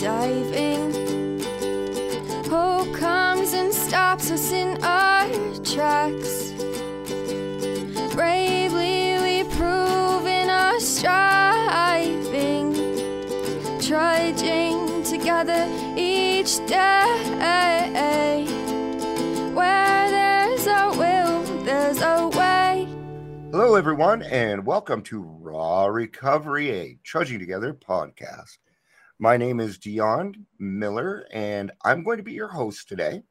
diving. Hope comes and stops us in our tracks. Bravely we prove in our striving, trudging together each day. Where there's a will, there's a way. Hello, everyone, and welcome to Raw Recovery, a Trudging Together podcast. My name is Dion Miller, and I'm going to be your host today.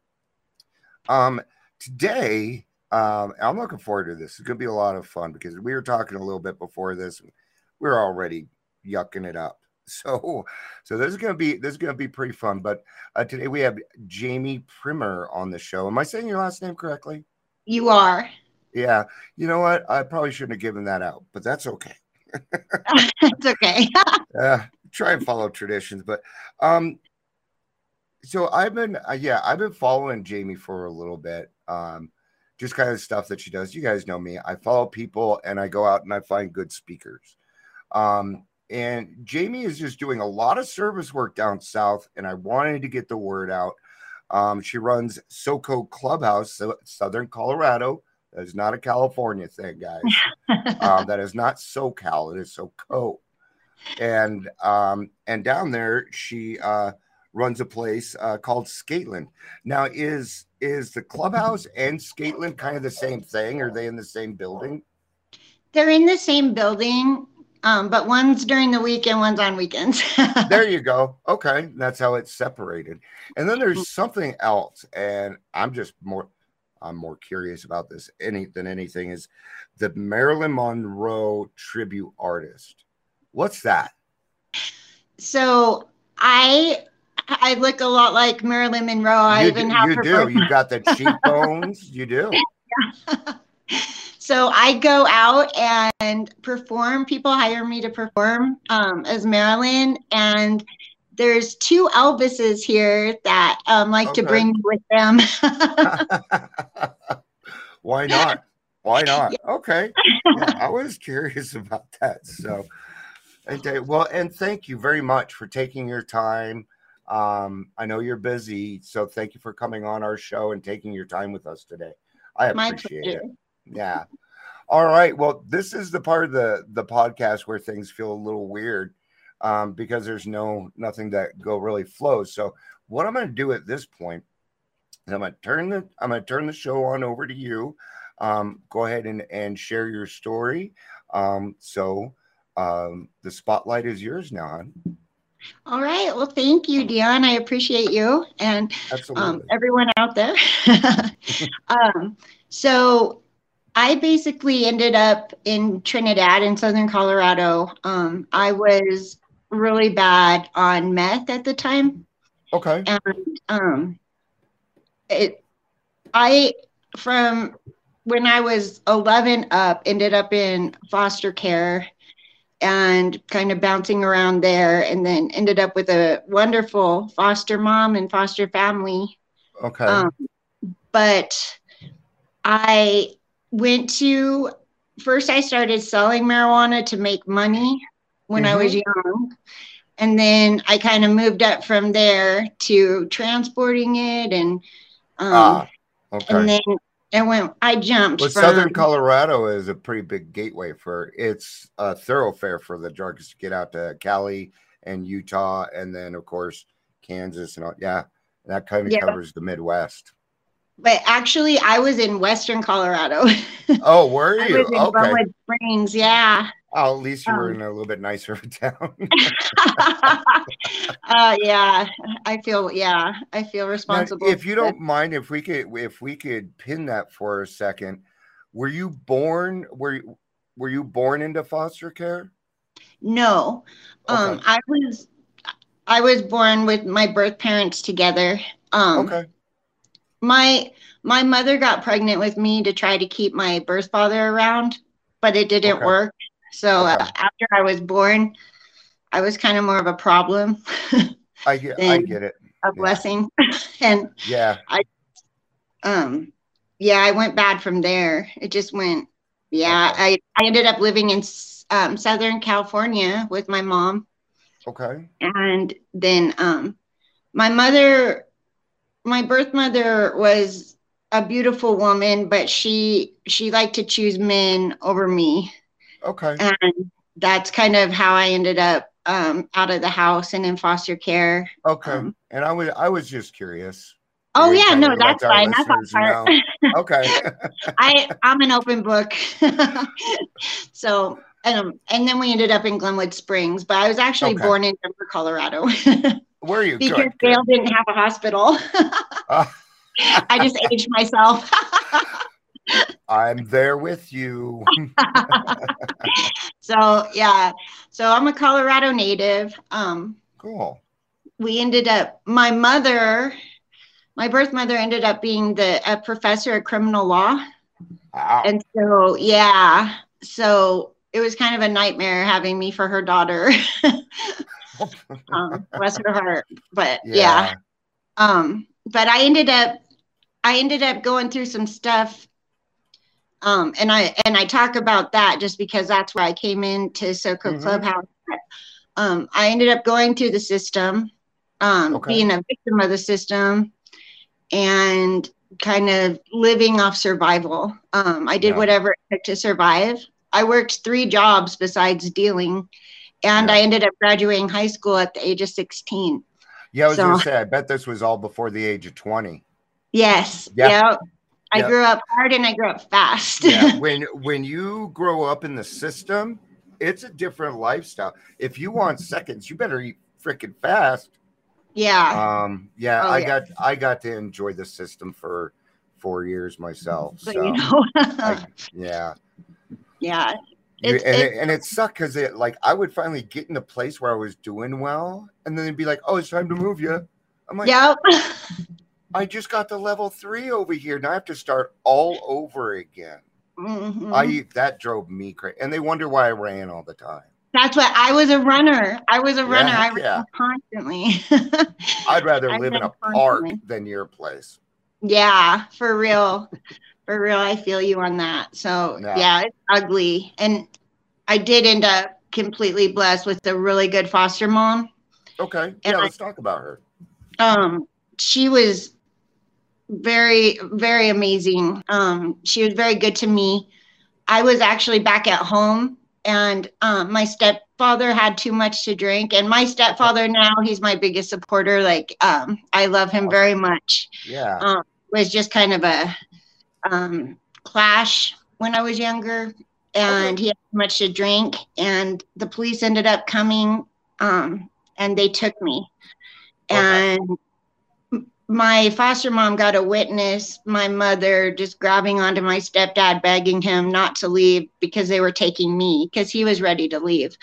I'm looking forward to this. It's going to be a lot of fun because we were talking a little bit before this. And we're already yucking it up. So this is going to be pretty fun. But today we have Jamie Primmer on the show. Am I saying your last name correctly? You are. Yeah. You know what? I probably shouldn't have given that out, but that's okay. It's okay. Try and follow traditions, but so I've been following Jamie for a little bit, just kind of stuff that she does. You guys know me. I follow people and I go out and I find good speakers. And Jamie is just doing a lot of service work down south, and I wanted to get the word out. She runs Soco Clubhouse, Southern Colorado. That is not a California thing, guys. That is not SoCal. It is SoCo. And down there, she runs a place called Skateland. Now, is the Clubhouse and Skateland kind of the same thing? Are they in the same building? They're in the same building, but one's during the week and one's on weekends. There you go. Okay. That's how it's separated. And then there's something else, and I'm more curious about this than anything, is the Marilyn Monroe tribute artist. What's that? So I look a lot like Marilyn Monroe. You got the cheekbones. You do. Yeah. So I go out and perform. People hire me to perform as Marilyn, and there's two Elvises here that to bring me with them. Why not? Yeah. Okay. Yeah, I was curious about that. So. Well, and thank you very much for taking your time. I know you're busy, so thank you for coming on our show and taking your time with us today. I appreciate it. Yeah. All right. Well, this is the part of the podcast where things feel a little weird because there's nothing that really flows. So what I'm going to do at this point is I'm going to turn the show on over to you. Go ahead and share your story. The spotlight is yours now, hon. All right. Well, thank you, Dion. I appreciate you and everyone out there. So I basically ended up in Trinidad in Southern Colorado. I was really bad on meth at the time. Okay. And from when I was 11 up, ended up in foster care and kind of bouncing around there, and then ended up with a wonderful foster mom and foster family. Okay. But I went to, first I started selling marijuana to make money when I was young. And then I kind of moved up from there to transporting it. And okay. And then Southern Colorado is a pretty big gateway it's a thoroughfare for the drugs to get out to Cali and Utah, and then of course Kansas and all. Yeah, that kind of covers the Midwest. But actually, I was in Western Colorado. Oh, were you? I was in Bowwood Springs, yeah. Oh, at least you were in a little bit nicer of a town. I feel responsible. Now, if you don't mind, if we could pin that for a second, were you born into foster care? No, okay. I was born with my birth parents together. Okay. My mother got pregnant with me to try to keep my birth father around, but it didn't work. So after I was born, I was kind of more of a problem. I get it. A blessing. And I went bad from there. It just went. Yeah, okay. I ended up living in Southern California with my mom. Okay. And then my mother, my birth mother was a beautiful woman, but she liked to choose men over me. Okay. And that's kind of how I ended up out of the house and in foster care. Okay. And I was just curious. Oh yeah, no, that's fine. That's our part. You know. Okay. I'm an open book. So and then we ended up in Glenwood Springs, but I was actually born in Denver, Colorado. Where are you? Because Vail didn't have a hospital. I just aged myself. I'm there with you. So yeah, so I'm a Colorado native. Cool. We ended up, my birth mother ended up being a professor of criminal law. Wow. And so, yeah, so it was kind of a nightmare having me for her daughter. Bless her heart. But yeah. But I ended up going through some stuff. And I talk about that just because that's where I came into Soco Clubhouse. I ended up going through the system, being a victim of the system and kind of living off survival. I did whatever it took to survive. I worked 3 jobs besides dealing, and I ended up graduating high school at the age of 16. Yeah, I was going to say, I bet this was all before the age of 20. Yes. Yeah. Yep. I grew up hard and I grew up fast. Yeah. When you grow up in the system, it's a different lifestyle. If you want seconds, you better eat freaking fast. Yeah. Yeah. Oh, I got to enjoy the system for 4 years myself. But so you know. Yeah. Yeah. And it sucked because it, like, I would finally get in a place where I was doing well, and then they'd be like, "Oh, it's time to move you." I'm like, "Yep." I just got to level 3 over here. Now I have to start all over again. That drove me crazy. And they wonder why I ran all the time. That's what I was a runner. I ran constantly. I'd rather live in a park than your place. Yeah, for real. For real, I feel you on that. So yeah, it's ugly. And I did end up completely blessed with a really good foster mom. Okay. Yeah, let's talk about her. She was very, very amazing. She was very good to me. I was actually back at home, and my stepfather had too much to drink. And my stepfather now, he's my biggest supporter. Like, I love him very much. Yeah. Was just kind of a clash when I was younger, and he had too much to drink. And the police ended up coming, and they took me. And my foster mom got a witness, my mother just grabbing onto my stepdad, begging him not to leave because they were taking me, because he was ready to leave.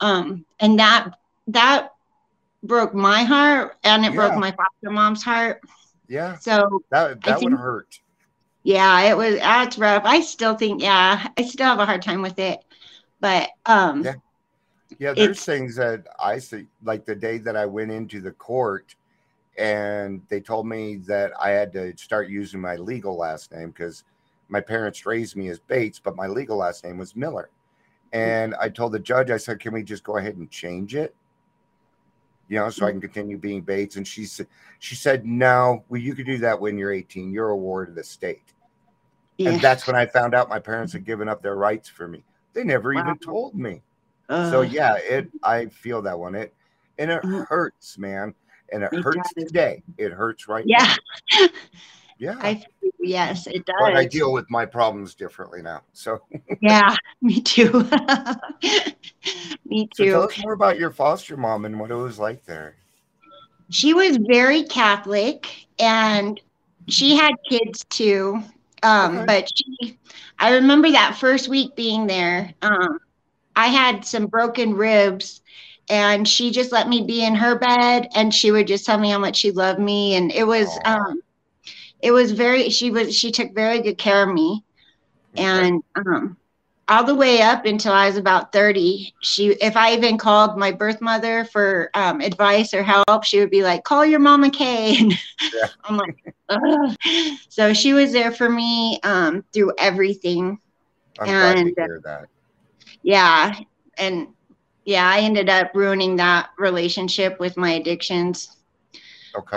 And that broke my heart, and it broke my foster mom's heart. Yeah. So that would hurt. Yeah, it was, that's rough. I still think, I still have a hard time with it. But yeah, there's things that I see, like the day that I went into the court, and they told me that I had to start using my legal last name because my parents raised me as Bates, but my legal last name was Miller. And I told the judge, I said, "Can we just go ahead and change it? You know, so I can continue being Bates." And she said, "No, well, you can do that when you're 18. You're a ward of the state." Yeah. And that's when I found out my parents had given up their rights for me. They never even told me. So yeah, I feel that one. And it hurts, man. And it hurts today. It hurts right now. Yeah. Yes, it does. But I deal with my problems differently now. So yeah, me too. Me too. So tell us more about your foster mom and what it was like there. She was very Catholic, and she had kids too. But I remember that first week being there. I had some broken ribs, and she just let me be in her bed, and she would just tell me how much she loved me. And it was, it was very, she took very good care of me. And all the way up until I was about 30, if I even called my birth mother for advice or help, she would be like, "Call your Mama Kay." And I'm like, "Ugh." So she was there for me through everything. I'm glad to hear that. Yeah. And yeah, I ended up ruining that relationship with my addictions. Okay.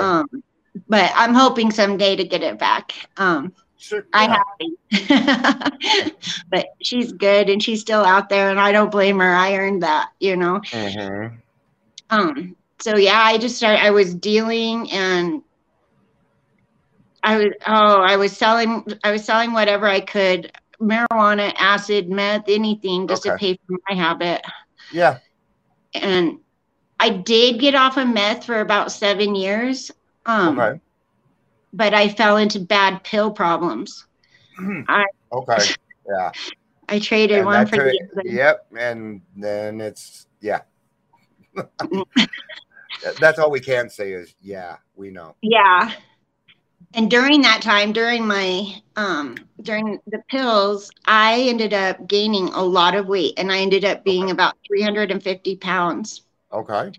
But I'm hoping someday to get it back. Sure, yeah. I haven't. But she's good and she's still out there and I don't blame her. I earned that, you know? Mm-hmm. So yeah, I just started, I was dealing and I was selling whatever I could, marijuana, acid, meth, anything just to pay for my habit. Yeah. And I did get off of meth for about 7 years. Okay. But I fell into bad pill problems. Okay. Yeah. I traded one for the other. Yep. And then it's, yeah. That's all we can say is, yeah, we know. Yeah. And during that time, during my, during the pills, I ended up gaining a lot of weight and I ended up being about 350 pounds. Okay.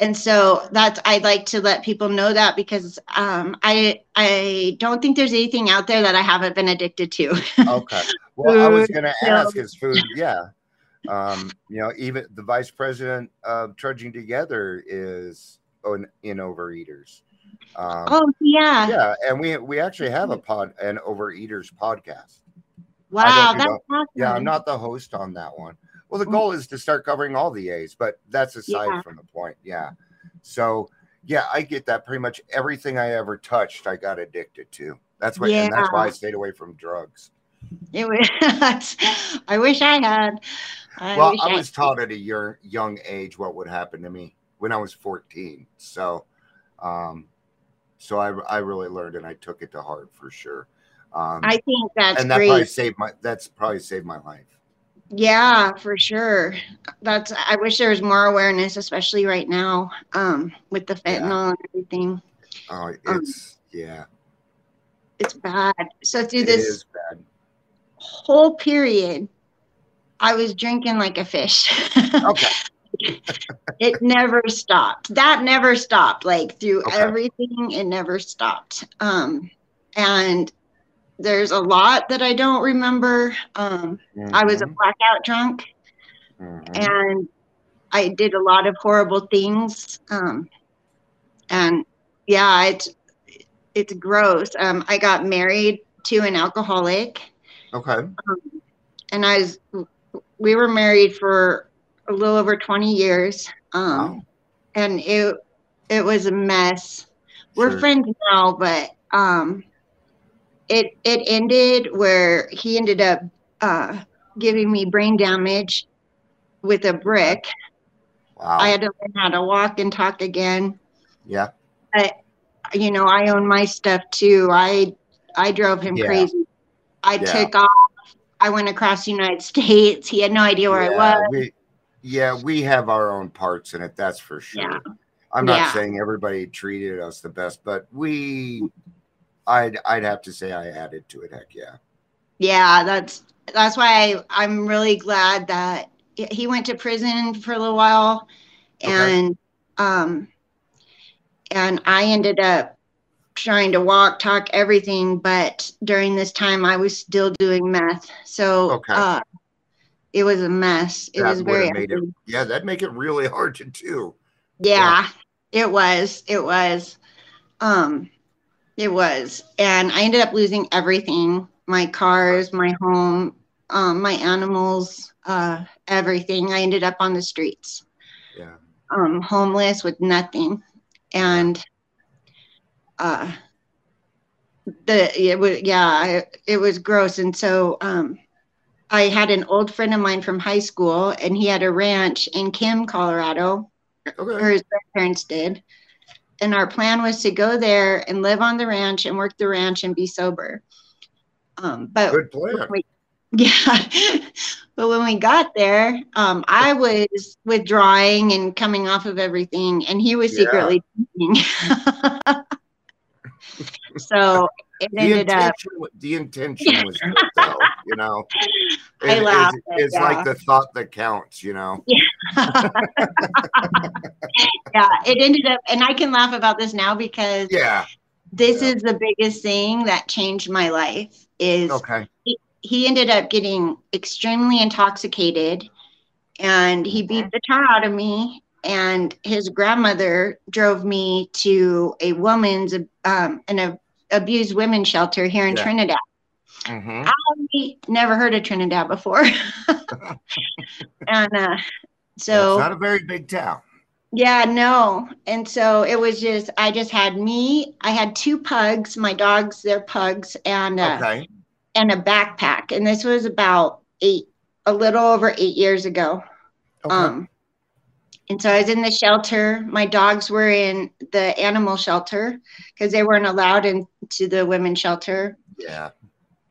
And so that's, I'd like to let people know that because I don't think there's anything out there that I haven't been addicted to. Okay. Well, food, I was going to ask, is food, yeah. You know, even the vice president of Trudging Together is in Overeaters. Oh, yeah. Yeah, and we actually have an Overeaters podcast. Wow, that's awesome. Yeah, I'm not the host on that one. Well, the goal is to start covering all the A's, but that's aside from the point. Yeah. So, yeah, I get that. Pretty much everything I ever touched, I got addicted to. That's what, and that's why I stayed away from drugs. It was, I wish I had. I was taught at a young age what would happen to me when I was 14. So, so I really learned and I took it to heart for sure. I think that's great. That's probably saved my life. Yeah, for sure. That's, I wish there was more awareness, especially right now, with the fentanyl and everything. Oh, it's, yeah. It's bad. So through this whole period, I was drinking like a fish. Okay. It never stopped. That never stopped. Like through everything, it never stopped. And there's a lot that I don't remember. I was a blackout drunk and I did a lot of horrible things. And yeah, it's gross. I got married to an alcoholic. Okay. And we were married for a little over 20 years. Wow. And it was a mess. Sure. We're friends now, but, It ended where he ended up giving me brain damage with a brick. Wow. I had to learn how to walk and talk again. Yeah. But, you know, I own my stuff too. I drove him crazy. I took off. I went across the United States. He had no idea where I was. We have our own parts in it. That's for sure. Yeah. I'm not saying everybody treated us the best, but I'd have to say I added to it. Heck yeah. Yeah. That's why I'm really glad that he went to prison for a little while and I ended up trying to walk, talk, everything. But during this time I was still doing meth. So, it was a mess. It was very, that'd make it really hard to do. Yeah, yeah. It was. And I ended up losing everything, my cars, my home, my animals, everything. I ended up on the streets, homeless with nothing. And it was gross. And so I had an old friend of mine from high school and he had a ranch in Kim, Colorado, or his grandparents did. And our plan was to go there and live on the ranch and work the ranch and be sober. But good plan. But when we got there, I was withdrawing and coming off of everything, and he was secretly drinking. So it ended up. The intention was good, though, you know. I laughed. It's like the thought that counts, you know. Yeah. Yeah, it ended up, and I can laugh about this now because this is the biggest thing that changed my life is he ended up getting extremely intoxicated and he beat the tar out of me. And his grandmother drove me to a woman's, an abused women's shelter here in Trinidad. Mm-hmm. I never heard of Trinidad before. And so it's not a very big town. Yeah, no. And so it was just, I just had me, I had two pugs, my dogs, they're pugs, and a backpack. And this was about a little over eight years ago. Okay. And so I was in the shelter. My dogs were in the animal shelter because they weren't allowed into the women's shelter. Yeah.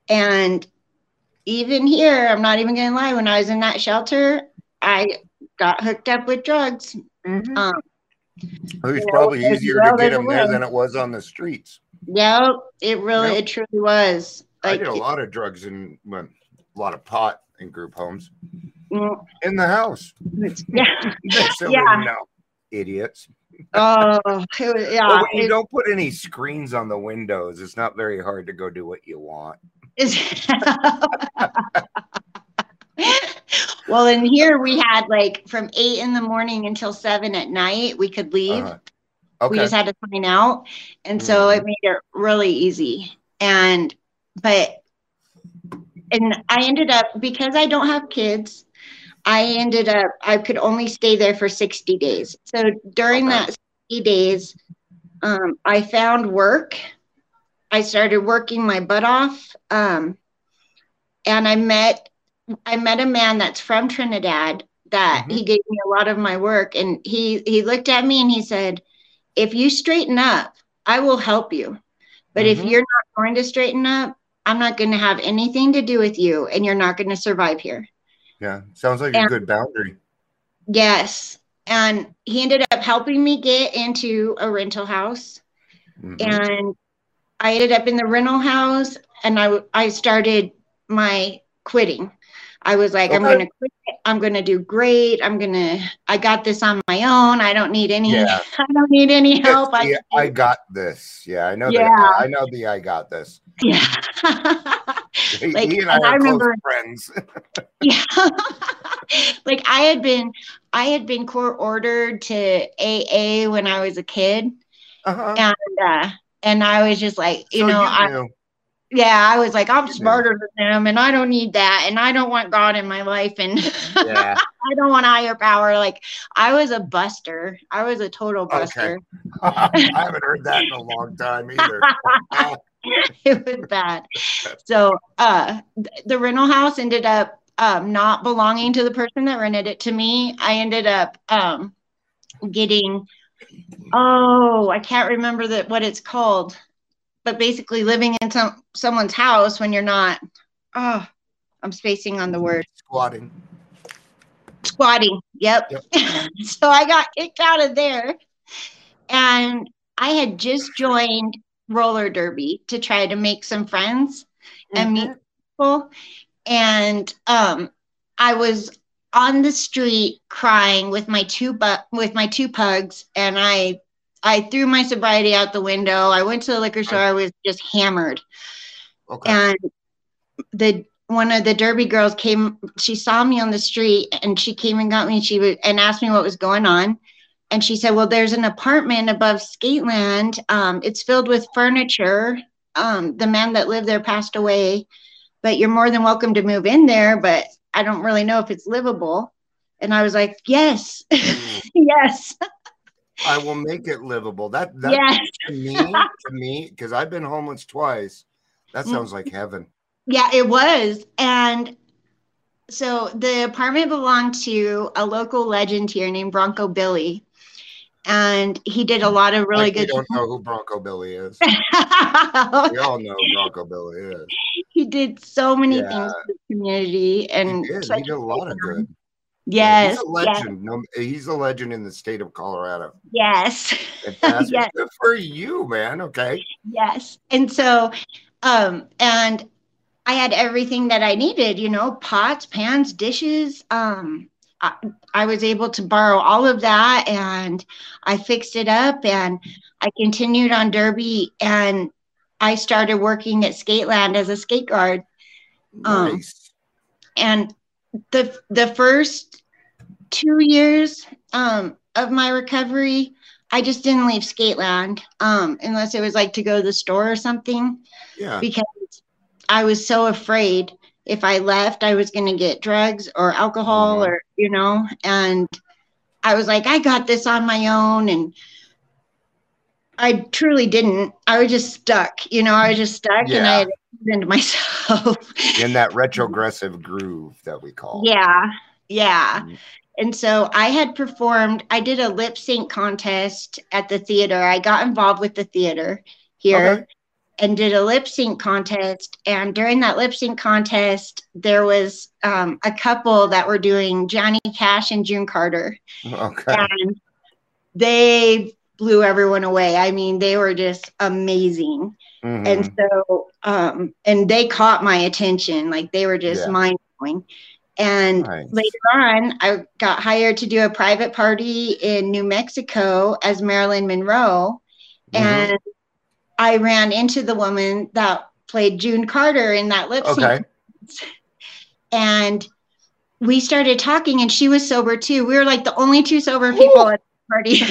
And even here, I'm not even going to lie, when I was in that shelter, I got hooked up with drugs. Mm-hmm. It was probably easier to get them there than it was on the streets. Yeah, it really, it truly was. Like, I did a lot of drugs and a lot of pot in group homes. In the house. Yeah. Idiots. Oh, yeah. Well, when you don't put any screens on the windows, it's not very hard to go do what you want. Well, in here we had like from 8 in the morning until 7 at night we could leave. Okay. We just had to sign out. And so it made it really easy. And and I ended up, because I don't have kids, I could only stay there for 60 days. So during that 60 days, I found work. I started working my butt off. And I met a man that's from Trinidad that he gave me a lot of my work. And he looked at me and he said, if you straighten up, I will help you. But if you're not going to straighten up, I'm not going to have anything to do with you, and you're not going to survive here. Yeah. Sounds like a good boundary. Yes. And he ended up helping me get into a rental house. And I ended up in the rental house, and I started my quitting. I was like, I'm going to quit. I'm going to do great. I got this on my own. I don't need any, I don't need any help. I got this. Yeah. I know that. I know the, I got this. Yeah. Like, he and I are close friends. Yeah. Like I had been court ordered to AA when I was a kid. And I was just like, I was like, I'm smarter than them, and I don't need that, and I don't want God in my life, and I don't want higher power. Like, I was a buster. I was a total buster. Okay. I haven't heard that in a long time either. It was bad. So the rental house ended up not belonging to the person that rented it to me. I ended up getting, I can't remember what it's called. But basically living in someone's house when you're not, I'm spacing on the word. Squatting. Squatting, yep. So I got kicked out of there. And I had just joined roller derby to try to make some friends and meet people. And I was on the street crying with my two pugs, and I threw my sobriety out the window. I went to the liquor store. I was just hammered. Okay. And one of the derby girls came. She saw me on the street, and she came and got me. And asked me what was going on. And she said, "Well, there's an apartment above Skateland. It's filled with furniture. The man that lived there passed away, but you're more than welcome to move in there. But I don't really know if it's livable." And I was like, "Yes, yes." I will make it livable. That to me, because I've been homeless twice. That sounds like heaven. Yeah, it was. And so the apartment belonged to a local legend here named Bronco Billy. And he did a lot of really good. You don't know who Bronco Billy is. We all know who Bronco Billy is. He did so many things for the community, and he did a lot of good. Yes. He's a legend. Yes. He's a legend in the state of Colorado. Yes. Yes. Good for you, man. Okay. Yes. And so, and I had everything that I needed, pots, pans, dishes. I was able to borrow all of that, and I fixed it up, and I continued on derby, and I started working at Skateland as a skate guard. Nice. And the first 2 years of my recovery, I just didn't leave Skateland unless it was like to go to the store or something. Yeah. Because I was so afraid if I left, I was going to get drugs or alcohol or, you know, and I was like, I got this on my own. And I truly didn't. I was just stuck, you know, I was just stuck and I had abandoned myself. In that retrogressive groove that we call. Yeah. Yeah. Mm-hmm. And so I had performed, I did a lip sync contest at the theater. I got involved with the theater here and did a lip sync contest. And during that lip sync contest, there was a couple that were doing Johnny Cash and June Carter. Okay. And they blew everyone away. I mean, they were just amazing. Mm-hmm. And so, and they caught my attention. Like they were just mind-blowing. And later on, I got hired to do a private party in New Mexico as Marilyn Monroe. Mm-hmm. And I ran into the woman that played June Carter in that lip sync. Okay. And we started talking and she was sober too. We were like the only two sober people at the party.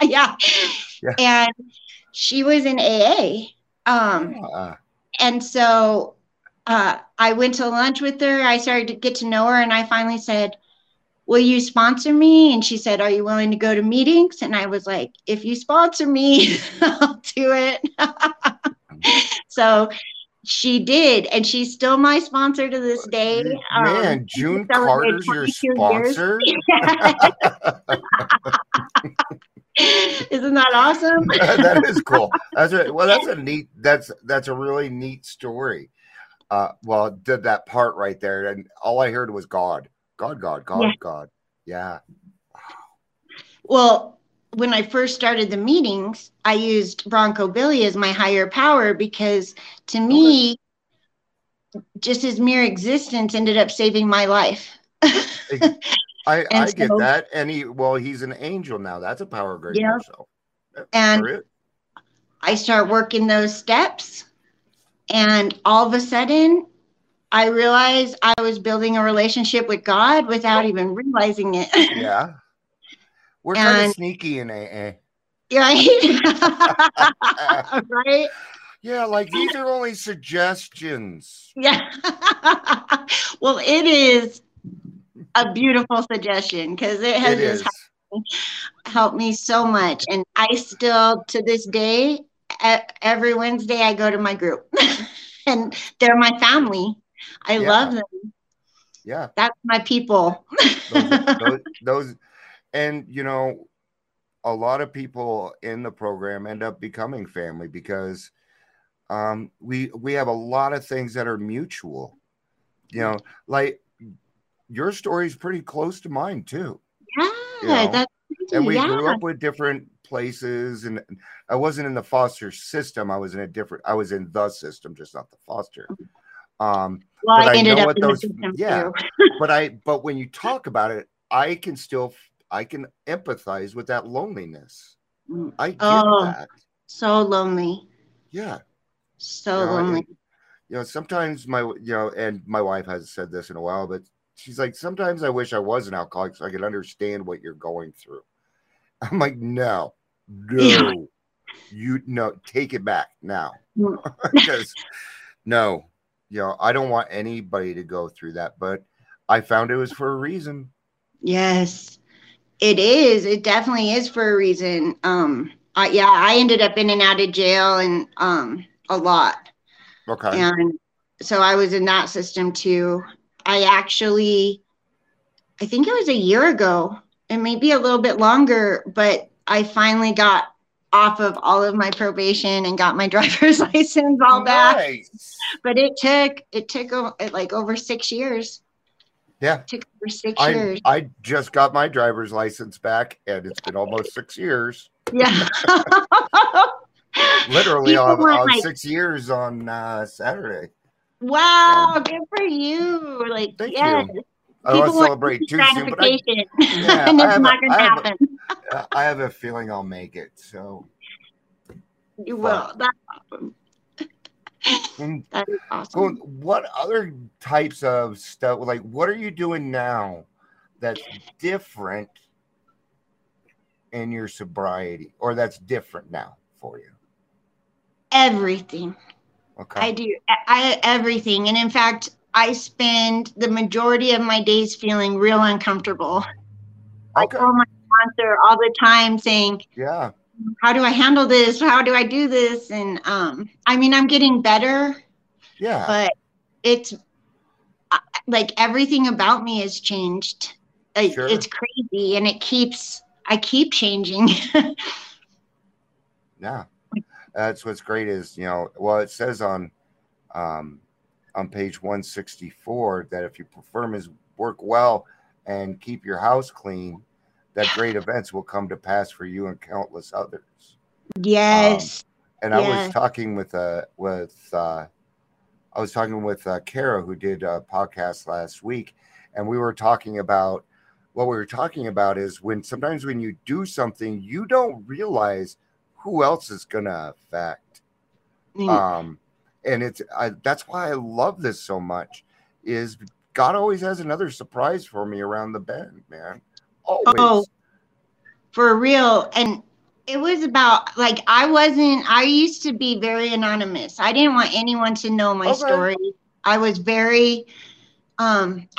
Yeah. And she was in AA. And so... I went to lunch with her. I started to get to know her. And I finally said, will you sponsor me? And she said, are you willing to go to meetings? And I was like, if you sponsor me, I'll do it. So she did. And she's still my sponsor to this day. Man, June Carter's your sponsor? Isn't that awesome? That is cool. That's a, well, that's a neat, that's a really neat story. Well, did that part right there, and all I heard was God, God, God, God, God. Yeah. Wow. Well, when I first started the meetings, I used Bronco Billy as my higher power because to me, just his mere existence ended up saving my life. I get that, and he he's an angel now. That's a power greater than yourself. And I start working those steps. And all of a sudden, I realized I was building a relationship with God without even realizing it. Yeah. We're kind of sneaky in AA. Right? Right? Yeah, like these are only suggestions. Yeah. Well, it is a beautiful suggestion because it has helped me so much. And I still, to this day, every Wednesday I go to my group and they're my family. I love them. Yeah. That's my people. those, and you know, a lot of people in the program end up becoming family because we have a lot of things that are mutual, you know, like your story is pretty close to mine too. Yeah. You know? That's pretty, and we grew up with different places, and I wasn't in the foster system. I was in the system, just not the foster. Well, but I ended up in the system too. But when you talk about it, I can empathize with that loneliness. I get that. So lonely. Yeah. So lonely. And, you know, sometimes my wife hasn't said this in a while, but she's like, sometimes I wish I was an alcoholic so I could understand what you're going through. I'm like, no, take it back now. Because you know, I don't want anybody to go through that, but I found it was for a reason. Yes, it is. It definitely is for a reason. I ended up in and out of jail and a lot. Okay. And so I was in that system too. I think it was a year ago. And maybe a little bit longer, but I finally got off of all of my probation and got my driver's license all back. But it took like over 6 years. Yeah. It took over 6 years. I just got my driver's license back and it's been almost 6 years. Yeah. Literally on 6 years on Saturday. Wow. Good for you. Like, Thank you. I don't want to celebrate too soon, but I have a feeling I'll make it. So you will. That's awesome. That is awesome. What other types of stuff? Like, what are you doing now? that's different in your sobriety, or that's different now for you? Everything. Okay. I do everything. And in fact, I spend the majority of my days feeling real uncomfortable. I call my sponsor all the time saying, yeah, how do I handle this? How do I do this? And I mean, I'm getting better. Yeah. But it's like everything about me has changed. Sure. It's crazy, and it keeps, I keep changing. Yeah. That's what's great is, you know, well, it says on page 164 that if your performers work well and keep your house clean, that great events will come to pass for you and countless others. Yes. And I was talking with Kara, who did a podcast last week, and we were talking about, what we were talking about is when sometimes when you do something, you don't realize who else is going to affect. Mm. And it's that's why I love this so much, is God always has another surprise for me around the bend, man. Always. Oh, for real. And it was about, like, I used to be very anonymous. I didn't want anyone to know my story. I was very...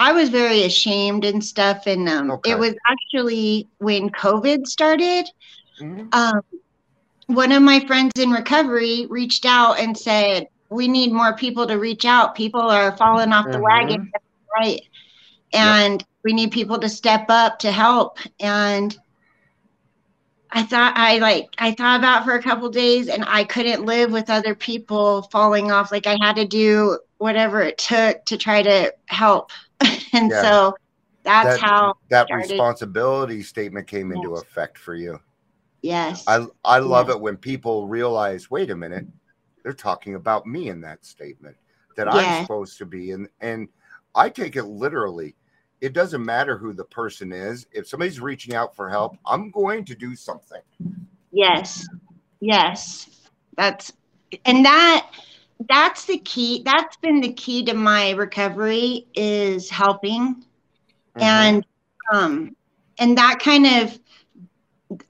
I was very ashamed and stuff. And it was actually when COVID started, mm-hmm. One of my friends in recovery reached out and said, we need more people to reach out. People are falling off mm-hmm. the wagon, right? And yep. we need people to step up to help. And I thought about it for a couple of days, and I couldn't live with other people falling off. Like, I had to do whatever it took to try to help. And yeah. so that's how that responsibility statement came yes. into effect for you. Yes. I love yes. it when people realize, wait a minute, they're talking about me in that statement that yes. I'm supposed to be. And I take it literally. It doesn't matter who the person is. If somebody's reaching out for help, I'm going to do something. Yes. Yes. That's the key. That's been the key to my recovery, is helping. Mm-hmm. And that kind of,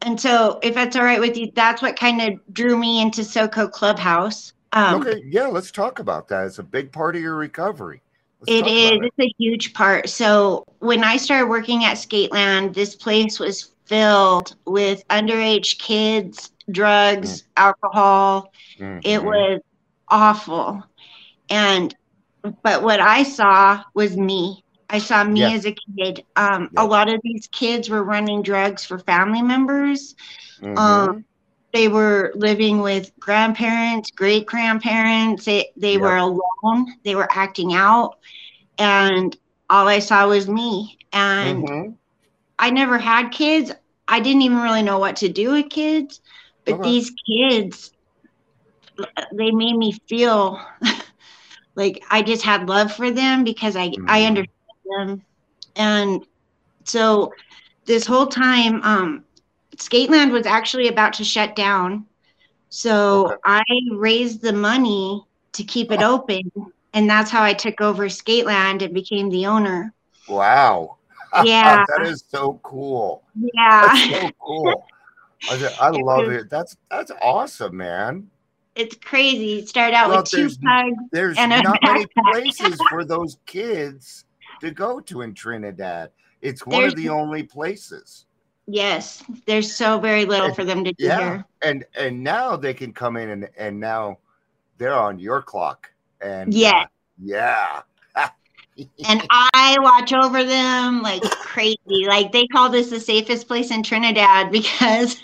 and so if that's all right with you, that's what kind of drew me into Soco Clubhouse. Okay. Yeah. Let's talk about that. It's a big part of your recovery. It is. It's a huge part. So when I started working at Skateland, this place was filled with underage kids, drugs, mm-hmm. alcohol. Mm-hmm. It was awful. But what I saw was me. I saw me yeah. as a kid. Yeah. A lot of these kids were running drugs for family members. Mm-hmm. They were living with grandparents, great grandparents. They yeah. were alone. They were acting out. And all I saw was me. And mm-hmm. I never had kids. I didn't even really know what to do with kids. But okay. these kids, they made me feel like I just had love for them, because mm-hmm. I understood them. And so this whole time, Skateland was actually about to shut down. So okay. I raised the money to keep it open. And that's how I took over Skateland and became the owner. Wow. Yeah. That is so cool. Yeah. That's so cool. I love it. That's awesome, man. It's crazy. Start out with two pugs. There's not many places for those kids to go to in Trinidad. It's one of the only places. Yes, there's so very little for them to do yeah. here. And now they can come in, and now they're on your clock. And yeah. Yeah. And I watch over them like crazy. Like, they call this the safest place in Trinidad, because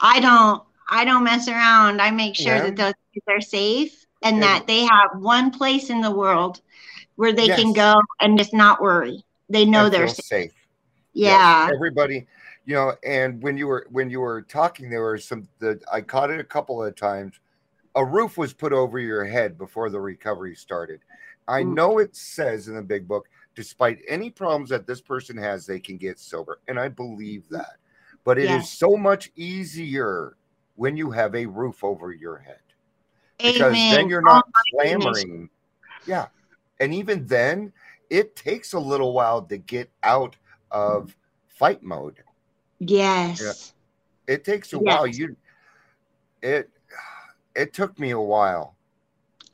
I don't mess around. I make sure yeah. that those kids are safe, and yeah. that they have one place in the world where they yes. can go and just not worry. They know they're safe. Yeah. Yes, everybody, you know. And when you were talking, there were I caught it a couple of times. A roof was put over your head before the recovery started. I know it says in the big book, despite any problems that this person has, they can get sober. And I believe that. But it yes. is so much easier when you have a roof over your head. Because Amen. Then you're not clamoring. Yeah. And even then, it takes a little while to get out of fight mode. Yes. Yeah. It takes a while. It took me a while.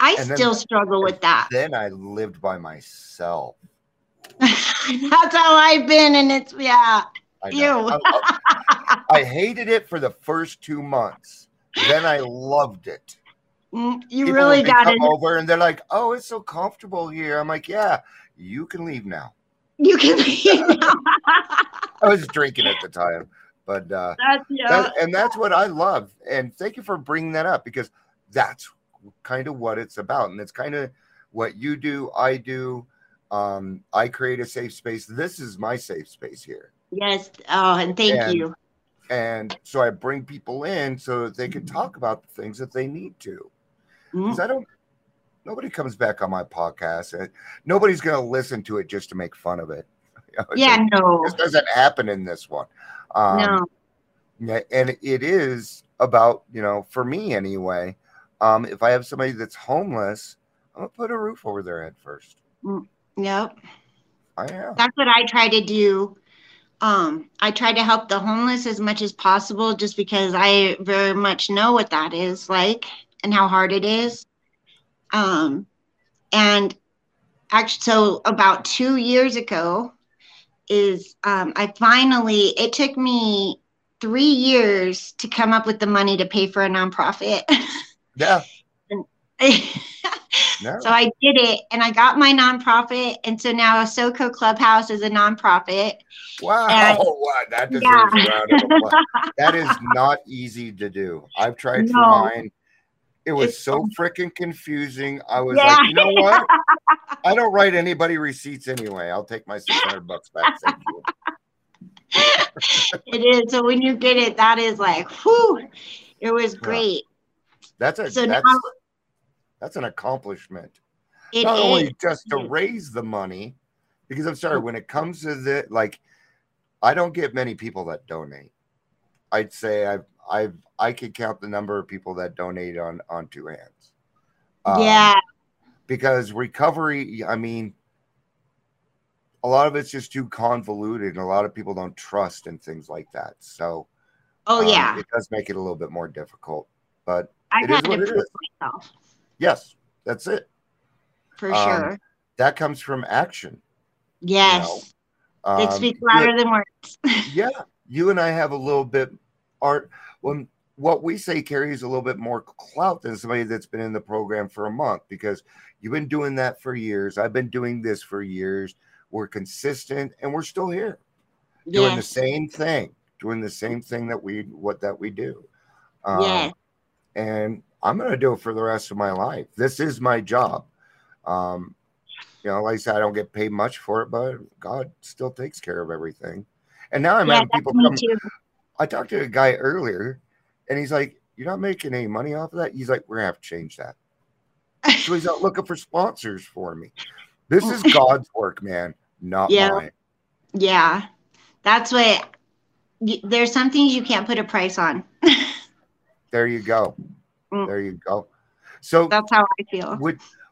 I still struggle with that. Then I lived by myself. That's how I've been, and it's I hated it for the first 2 months. Then I loved it. You really got it. Over and they're like, "Oh, it's so comfortable here." I'm like, "Yeah, you can leave now. You can leave now." I was drinking at the time, but that's what I love. And thank you for bringing that up, because that's kind of what it's about, and it's kind of what you do. I do. I create a safe space. This is my safe space here. Yes. Oh, and thank you. And so I bring people in so that they can talk about the things that they need to. Because nobody comes back on my podcast. And nobody's going to listen to it just to make fun of it. This doesn't happen in this one. No. And it is about, for me anyway, if I have somebody that's homeless, I'm going to put a roof over their head first. Yep. I am. That's what I try to do. I try to help the homeless as much as possible, just because I very much know what that is like and how hard it is. And actually, so about 2 years ago is, it took me 3 years to come up with the money to pay for a nonprofit. Yeah. No. So I did it, and I got my nonprofit, and so now Soco Clubhouse is a nonprofit. Wow, that deserves a round of applause. That is not easy to do. I've tried for mine. It was so freaking confusing. I was like, you know what? I don't write anybody receipts anyway. I'll take my $600 back. Thank you. It is. So when you did it, that is like, whew, it was great. That's an accomplishment. Not only just to raise the money, because I'm sorry, when it comes to the, I don't get many people that donate. I'd say I could count the number of people that donate on two hands. Because recovery, a lot of it's just too convoluted, and a lot of people don't trust and things like that. So, it does make it a little bit more difficult, but it is what it is. Myself. Yes, that's it. For sure. That comes from action. Yes. It speaks louder than words. Yeah. You and I have a little bit what we say carries a little bit more clout than somebody that's been in the program for a month, because you've been doing that for years. I've been doing this for years. We're consistent, and we're still here doing the same thing, that we do. And I'm going to do it for the rest of my life. This is my job. Like I said, I don't get paid much for it, but God still takes care of everything. And now I'm having people come. I talked to a guy earlier, and he's like, "You're not making any money off of that?" He's like, "We're going to have to change that." So he's out looking for sponsors for me. This is God's work, man, not mine. Yeah. That's what, there's some things you can't put a price on. There you go. There you go. So that's how I feel.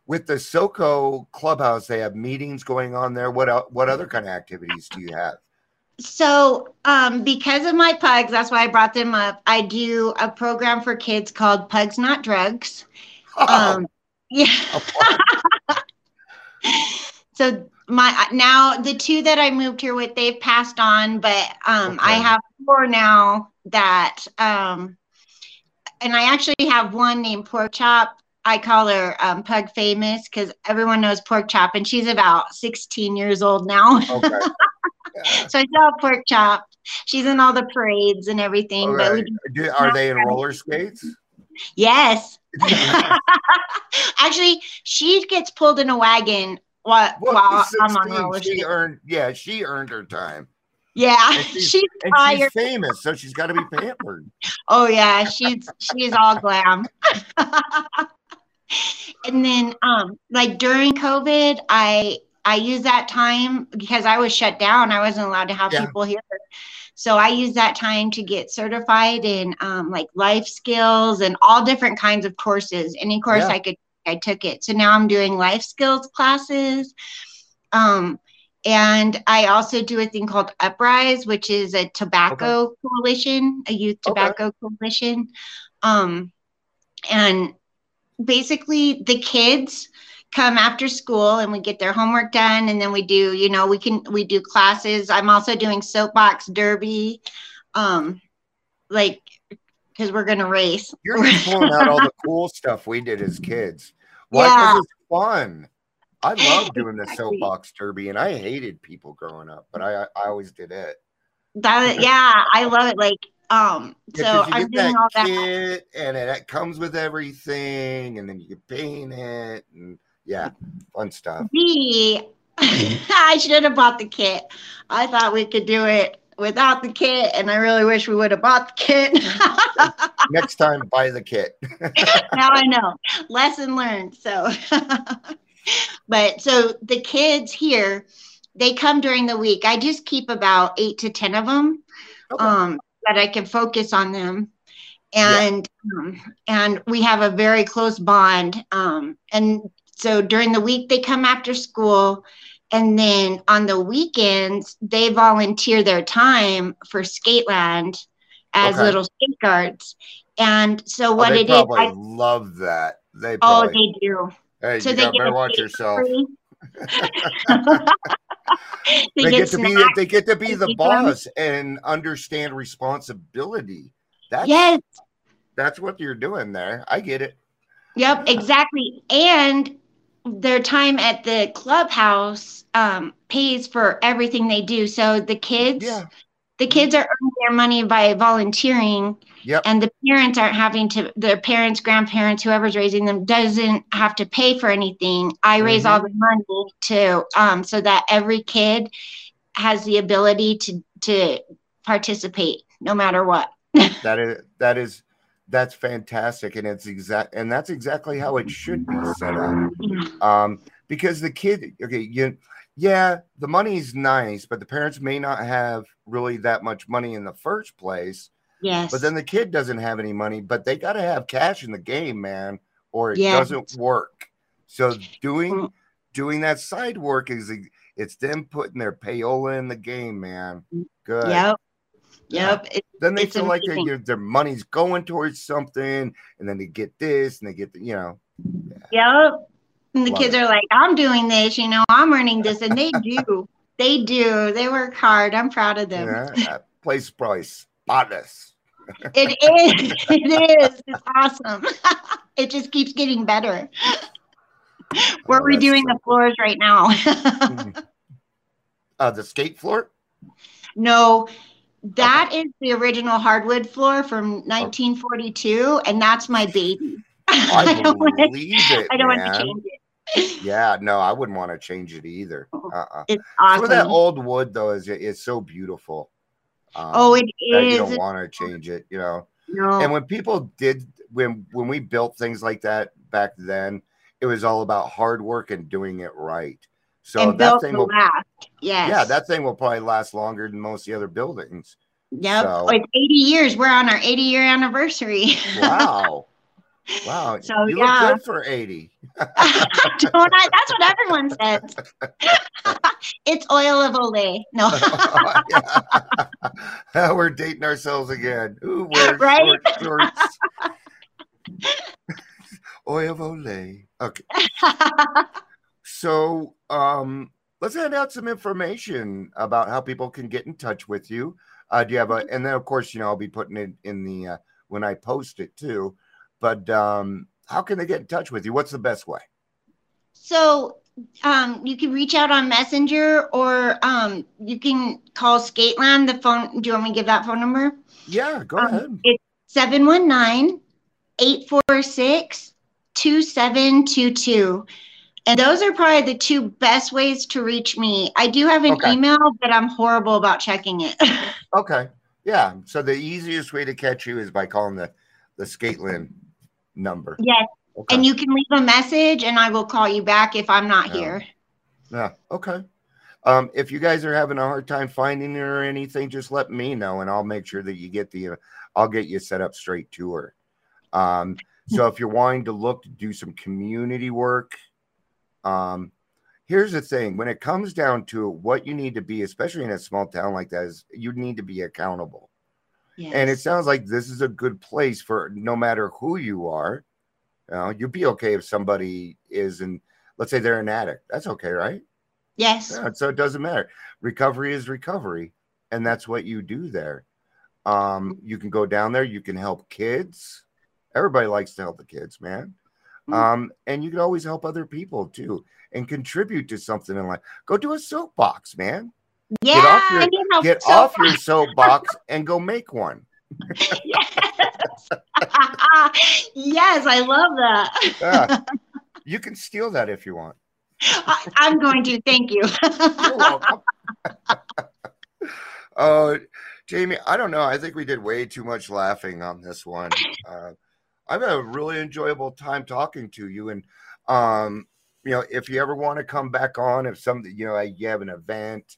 With the Soco Clubhouse, they have meetings going on there. What other kind of activities do you have? So because of my pugs, that's why I brought them up. I do a program for kids called Pugs Not Drugs. So now the two that I moved here with, they've passed on, but I have four now that and I actually have one named Pork Chop. I call her Pug Famous, because everyone knows Pork Chop, and she's about 16 years old now. Okay. Yeah. So I call Pork Chop. She's in all the parades and everything. Right. But are they in roller skates? Yes. Actually, she gets pulled in a wagon while I'm on roller skates. She earned her time. Yeah, she's famous, so she's got to be pampered. Oh yeah, she's all glam. And then, during COVID, I used that time because I was shut down. I wasn't allowed to have people here, so I used that time to get certified in life skills and all different kinds of courses. Any course I took it. So now I'm doing life skills classes. And I also do a thing called Uprise, which is a tobacco coalition, a youth tobacco coalition. And basically the kids come after school and we get their homework done. And then we do, you know, we do classes. I'm also doing soapbox derby, like, because we're going to race. You're pulling out all the cool stuff we did as kids. Why? Because it's fun. I love doing the soapbox derby, and I hated people growing up, but I always did it. That, yeah, I love it. Like, so I'm doing all that, and it comes with everything, and then you can paint it, and yeah, fun stuff. Me, I should have bought the kit. I thought we could do it without the kit, and I really wish we would have bought the kit. Next time, buy the kit. Now I know. Lesson learned. So. But so the kids here, they come during the week. I just keep about 8 to 10 of them, that I can focus on them. And, and we have a very close bond. And so during the week they come after school, and then on the weekends they volunteer their time for Skateland as little skate guards. And so what it is, I love that. They probably, they do. Hey, so you better watch yourself. They get to be the boss and understand responsibility. That's, that's what you're doing there. I get it. Yep, exactly. And their time at the clubhouse pays for everything they do. So the kids, the kids are earning their money by volunteering. And the parents aren't having to, their parents, grandparents, whoever's raising them doesn't have to pay for anything. I raise all the money to, so that every kid has the ability to participate no matter what. That's fantastic. And it's that's exactly how it should be set up. Because the kid, the money's nice, but the parents may not have really that much money in the first place. But then the kid doesn't have any money, but they got to have cash in the game, man, or it doesn't work. So doing that side work is, it's them putting their payola in the game, man. Good. Then they feel like their money's going towards something, and then they get this and they get the, you know. And the kids are like, I'm doing this, you know, I'm earning this. And they do. They do. They work hard. I'm proud of them. Yeah, that place price. Honest. It is. It is. It's awesome. It just keeps getting better. We're redoing the floors right now. The skate floor? No, that is the original hardwood floor from 1942, and that's my baby. I don't want to change it. Yeah, no, I wouldn't want to change it either. It's awesome. Some of that old wood, though, it's so beautiful. It is. You don't want to change it, you know. No. And when people did, when we built things like that back then, it was all about hard work and doing it right. So and that thing will last. Yeah, that thing will probably last longer than most of the other buildings. Yeah, so. It's 80 years. We're on our 80-year anniversary. Wow. Wow. So you look good for 80. Don't I? That's what everyone says. It's oil of Olay. No. We're dating ourselves again. Ooh, right? Shorts. Oil of Olay. Okay. So let's hand out some information about how people can get in touch with you. Do you have a, and then of course, you know, I'll be putting it in the, when I post it too. But how can they get in touch with you? What's the best way? So you can reach out on Messenger, or you can call Skateland. The phone. Do you want me to give that phone number? Yeah, go ahead. It's 719-846-2722. And those are probably the two best ways to reach me. I do have an email, but I'm horrible about checking it. Yeah. So the easiest way to catch you is by calling the Skateland number. Yes. Okay. And you can leave a message and I will call you back if I'm not here. Yeah. Okay. If you guys are having a hard time finding her or anything, just let me know and I'll make sure that you get the, I'll get you set up straight to her. So if you're wanting to do some community work, here's the thing. When it comes down to what you need to be, especially in a small town like that, is you need to be accountable. Yes. And it sounds like this is a good place for no matter who you are. You'd be okay if somebody is in, let's say they're an addict. That's okay, right? Yes. Yeah, so it doesn't matter. Recovery is recovery. And that's what you do there. You can go down there. You can help kids. Everybody likes to help the kids, man. And you can always help other people too and contribute to something in life. Go do a soapbox, man. Yeah, get off your soapbox and go make one. Yes. Yes, I love that. You can steal that if you want. I'm going to. Thank you. You're welcome. Jamie, I don't know. I think we did way too much laughing on this one. I've had a really enjoyable time talking to you. And, you know, if you ever want to come back on, if something, you know, you have an event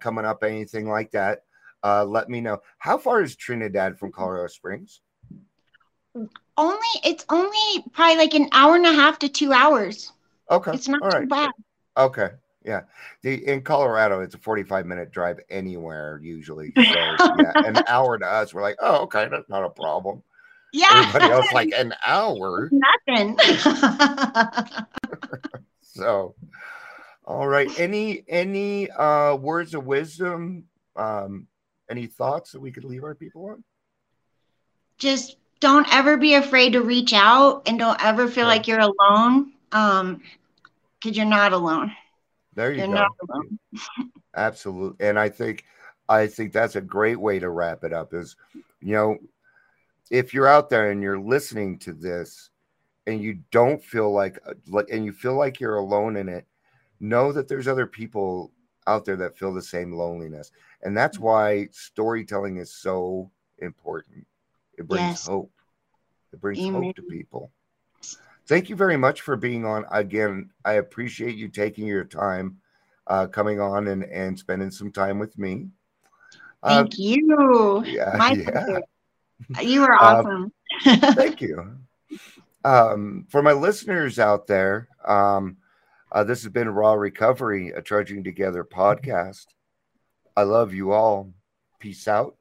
coming up, anything like that, let me know. How far is Trinidad from Colorado Springs? It's only probably like an hour and a half to 2 hours. Okay. It's not too bad. Okay. Yeah. In Colorado, it's a 45-minute drive anywhere usually. So, yeah, an hour to us, we're like, oh, okay, that's not a problem. Yeah. Everybody else like an hour. Nothing. So, all right. Any words of wisdom? Any thoughts that we could leave our people on? Just don't ever be afraid to reach out, and don't ever feel like you're alone. Because you're not alone. There you go. Not alone. Absolutely. And I think that's a great way to wrap it up is, you know, if you're out there and you're listening to this and you don't feel like, and you feel like you're alone in it, know that there's other people out there that feel the same loneliness. And that's why storytelling is so important. It brings hope. It brings hope to people. Thank you very much for being on. Again, I appreciate you taking your time, coming on and spending some time with me. Thank you. Yeah, my pleasure. You are awesome. Thank you. For my listeners out there, this has been Raw Recovery, a Trudging Together podcast. I love you all. Peace out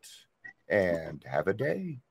and have a day.